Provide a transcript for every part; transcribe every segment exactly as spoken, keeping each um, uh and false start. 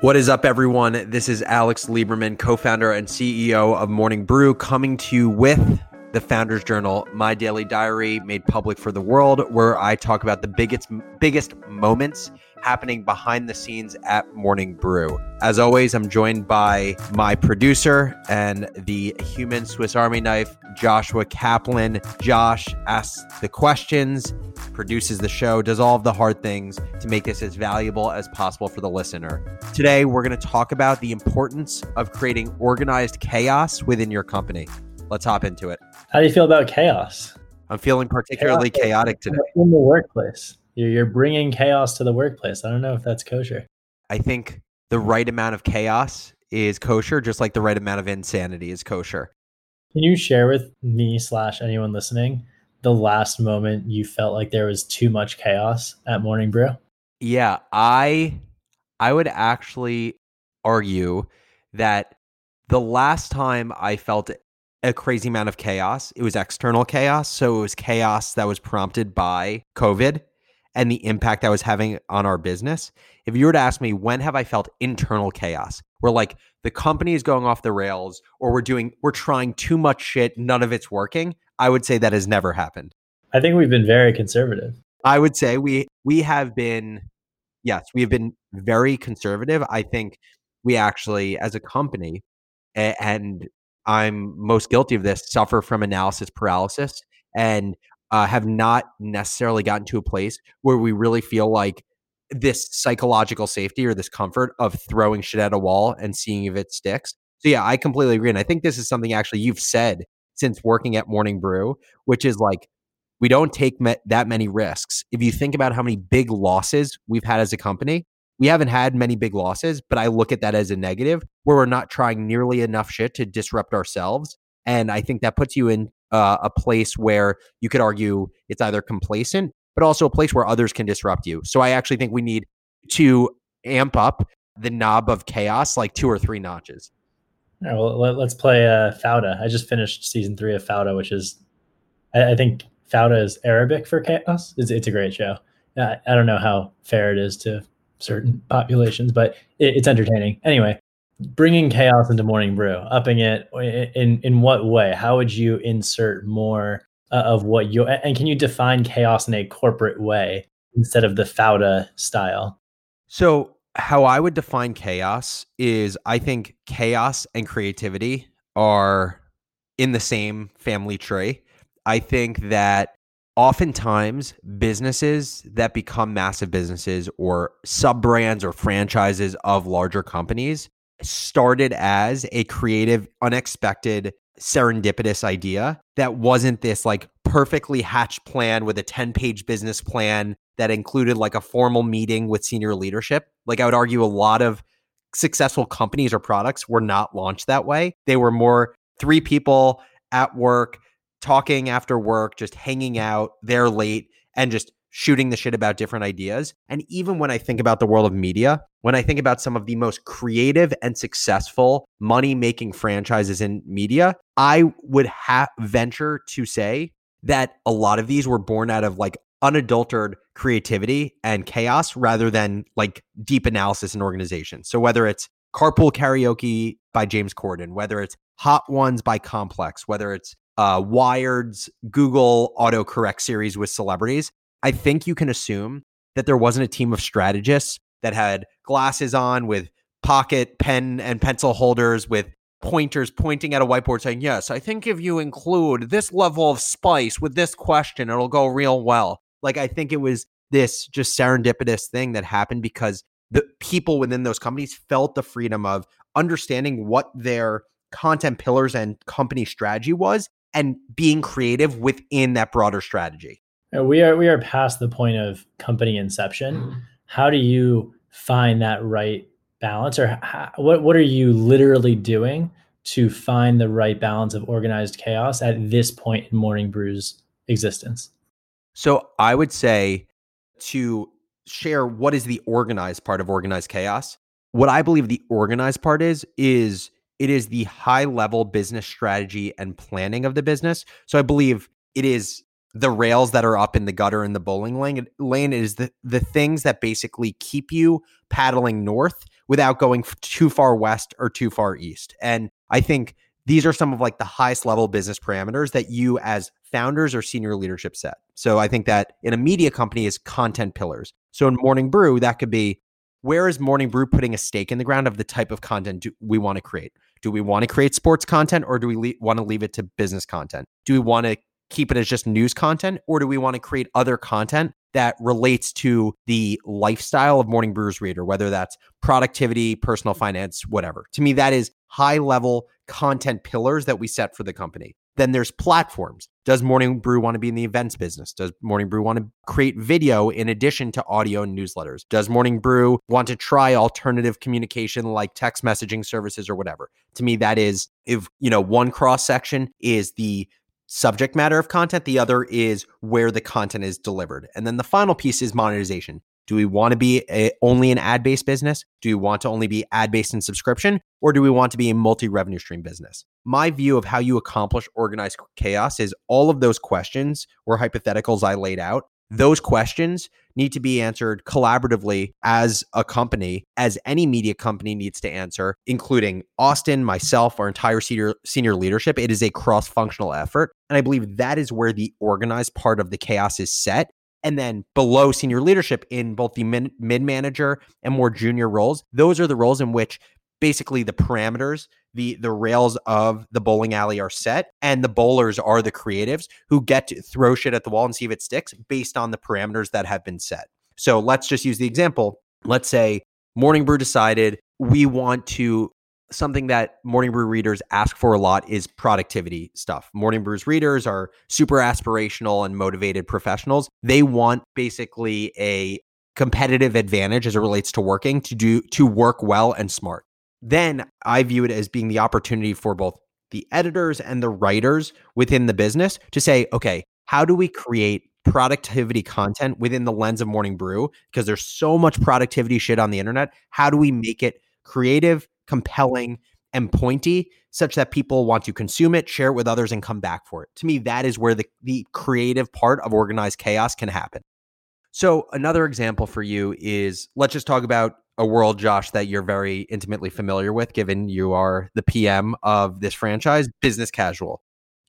What is up, everyone? This is Alex Lieberman, co-founder and C E O of Morning Brew, coming to you with the Founder's Journal, my daily diary made public for the world, where I talk about the biggest, biggest moments happening behind the scenes at Morning Brew. As always, I'm joined by my producer and the human Swiss Army knife, Joshua Kaplan. Josh asks the questions, produces the show, does all of the hard things to make this as valuable as possible for the listener. Today, we're going to talk about the importance of creating organized chaos within your company. Let's hop into it. How do you feel about chaos? I'm feeling particularly chaos. chaotic today. In the workplace. You're bringing chaos to the workplace. I don't know if that's kosher. I think the right amount of chaos is kosher, just like the right amount of insanity is kosher. Can you share with me slash anyone listening the last moment you felt like there was too much chaos at Morning Brew? Yeah, I I would actually argue that the last time I felt a crazy amount of chaos, it was external chaos. So it was chaos that was prompted by COVID and the impact that was having on our business. If you were to ask me, when have I felt internal chaos? Where like the company is going off the rails, or we're doing, we're trying too much shit, none of it's working. I would say that has never happened. I think we've been very conservative. I would say we we have been, yes, we have been very conservative. I think we actually, as a company, and I'm most guilty of this, suffer from analysis paralysis, and uh, have not necessarily gotten to a place where we really feel like this psychological safety or this comfort of throwing shit at a wall and seeing if it sticks. So yeah, I completely agree. And I think this is something actually you've said since working at Morning Brew, which is like, we don't take me- that many risks. If you think about how many big losses we've had as a company, we haven't had many big losses, but I look at that as a negative, where we're not trying nearly enough shit to disrupt ourselves. And I think that puts you in uh, a place where you could argue it's either complacent, but also a place where others can disrupt you. So I actually think we need to amp up the knob of chaos like two or three notches. All right, well, let, let's play uh, Fauda. I just finished season three of Fauda, which is, I, I think Fauda is Arabic for chaos. It's, it's a great show. I, I don't know how fair it is to certain populations, but it, it's entertaining. Anyway, bringing chaos into Morning Brew, upping it in, in what way? How would you insert more uh, of what you, and can you define chaos in a corporate way instead of the Fauda style? So how I would define chaos is, I think chaos and creativity are in the same family tree. I think that oftentimes, businesses that become massive businesses or sub-brands or franchises of larger companies started as a creative, unexpected, serendipitous idea that wasn't this like perfectly hatched plan with a ten-page business plan that included like a formal meeting with senior leadership. Like, I would argue a lot of successful companies or products were not launched that way. They were more three people at work, talking after work, just hanging out, they're late, and just shooting the shit about different ideas. And even when I think about the world of media, when I think about some of the most creative and successful money-making franchises in media, I would ha- venture to say that a lot of these were born out of like unadulterated creativity and chaos rather than like deep analysis and organization. So whether it's Carpool Karaoke by James Corden, whether it's Hot Ones by Complex, whether it's Uh, Wired's Google autocorrect series with celebrities, I think you can assume that there wasn't a team of strategists that had glasses on with pocket pen and pencil holders with pointers pointing at a whiteboard saying, yes, I think if you include this level of spice with this question, it'll go real well. Like, I think it was this just serendipitous thing that happened because the people within those companies felt the freedom of understanding what their content pillars and company strategy was, and being creative within that broader strategy. We are we are past the point of company inception. How do you find that right balance, or how, what what are you literally doing to find the right balance of organized chaos at this point in Morning Brew's existence? So I would say, to share what is the organized part of organized chaos, what I believe the organized part is is it is the high-level business strategy and planning of the business. So I believe it is the rails that are up in the gutter in the bowling lane. Lane is the, the things that basically keep you paddling north without going too far west or too far east. And I think these are some of like the highest level business parameters that you as founders or senior leadership set. So I think that in a media company is content pillars. So in Morning Brew, that could be, where is Morning Brew putting a stake in the ground of the type of content do we want to create? Do we want to create sports content, or do we le- want to leave it to business content? Do we want to keep it as just news content, or do we want to create other content that relates to the lifestyle of Morning Brew's reader, whether that's productivity, personal finance, whatever? To me, that is high level content pillars that we set for the company. Then there's platforms. Does Morning Brew want to be in the events business? Does Morning Brew want to create video in addition to audio and newsletters? Does Morning Brew want to try alternative communication like text messaging services or whatever? To me, that is, if you know, one cross section is the subject matter of content, the other is where the content is delivered. And then the final piece is monetization. Do we want to be a, only an ad-based business? Do we want to only be ad-based in subscription? Or do we want to be a multi-revenue stream business? My view of how you accomplish organized chaos is all of those questions or hypotheticals I laid out. Those questions need to be answered collaboratively as a company, as any media company needs to answer, including Austin, myself, our entire senior, senior leadership. It is a cross-functional effort. And I believe that is where the organized part of the chaos is set. And then below senior leadership in both the mid-manager and more junior roles, those are the roles in which basically the parameters, the the rails of the bowling alley are set, and the bowlers are the creatives who get to throw shit at the wall and see if it sticks based on the parameters that have been set. So let's just use the example. Let's say Morning Brew decided we want to, something that Morning Brew readers ask for a lot is productivity stuff. Morning Brew's readers are super aspirational and motivated professionals. They want basically a competitive advantage as it relates to working, to do to work well and smart. Then I view it as being the opportunity for both the editors and the writers within the business to say, okay, how do we create productivity content within the lens of Morning Brew? Because there's so much productivity shit on the internet. How do we make it creative, compelling, and pointy such that people want to consume it, share it with others, and come back for it? To me, that is where the, the creative part of organized chaos can happen. So another example for you is, let's just talk about a world, Josh, that you're very intimately familiar with, given you are the P M of this franchise, Business Casual.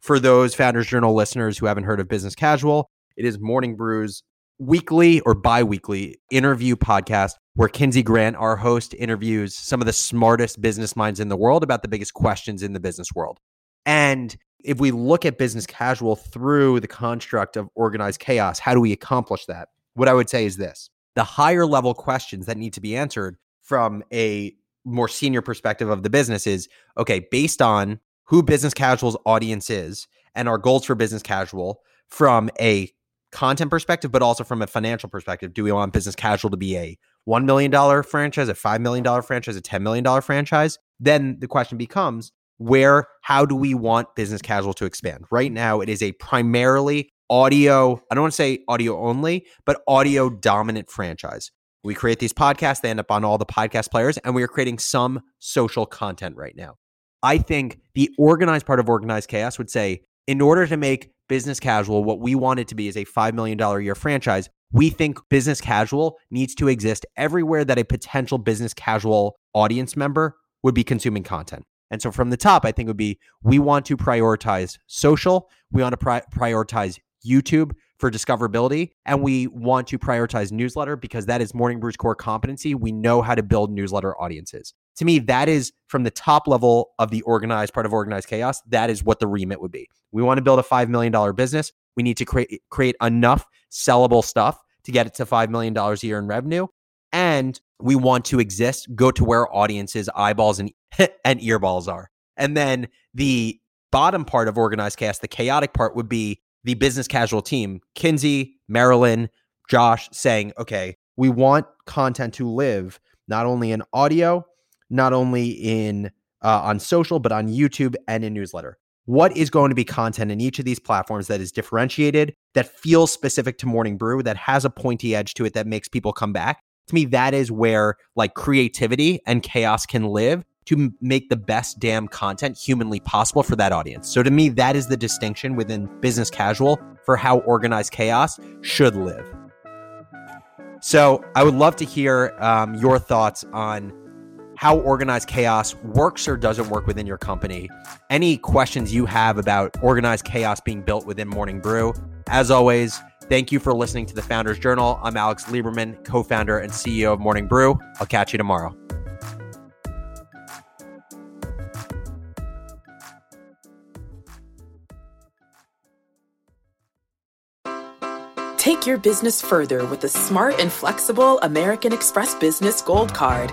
For those Founders Journal listeners who haven't heard of Business Casual, it is Morning Brew's weekly or bi-weekly interview podcast where Kinsey Grant, our host, interviews some of the smartest business minds in the world about the biggest questions in the business world. And if we look at Business Casual through the construct of organized chaos, how do we accomplish that? What I would say is this. The higher level questions that need to be answered from a more senior perspective of the business is, okay, based on who Business Casual's audience is and our goals for Business Casual from a content perspective, but also from a financial perspective, do we want Business Casual to be a one million dollars franchise, a five million dollars franchise, a ten million dollars franchise? Then the question becomes, where, how do we want Business Casual to expand? Right now, it is a primarily audio, I don't want to say audio only, but audio dominant franchise. We create these podcasts, they end up on all the podcast players, and we are creating some social content right now. I think the organized part of organized chaos would say, in order to make Business Casual what we want it to be is a five million dollars a year franchise, we think Business Casual needs to exist everywhere that a potential Business Casual audience member would be consuming content. And so from the top, I think it would be, we want to prioritize social, we want to pri- prioritize YouTube for discoverability, and we want to prioritize newsletter because that is Morning Brew's core competency. We know how to build newsletter audiences. To me, that is from the top level of the organized part of organized chaos. That is what the remit would be. We want to build a five million dollars business. We need to create create enough sellable stuff to get it to five million dollars a year in revenue. And we want to exist, go to where audiences, eyeballs, and, and earballs are. And then the bottom part of organized chaos, the chaotic part, would be the Business Casual team, Kinsey, Marilyn, Josh, saying, okay, we want content to live not only in audio, not only in uh, on social, but on YouTube and in newsletter. What is going to be content in each of these platforms that is differentiated, that feels specific to Morning Brew, that has a pointy edge to it that makes people come back? To me, that is where like creativity and chaos can live to make the best damn content humanly possible for that audience. So to me, that is the distinction within Business Casual for how organized chaos should live. So I would love to hear um, your thoughts on how organized chaos works or doesn't work within your company. Any questions you have about organized chaos being built within Morning Brew. As always, thank you for listening to the Founders Journal. I'm Alex Lieberman, co-founder and C E O of Morning Brew. I'll catch you tomorrow. Take your business further with the smart and flexible American Express Business Gold Card.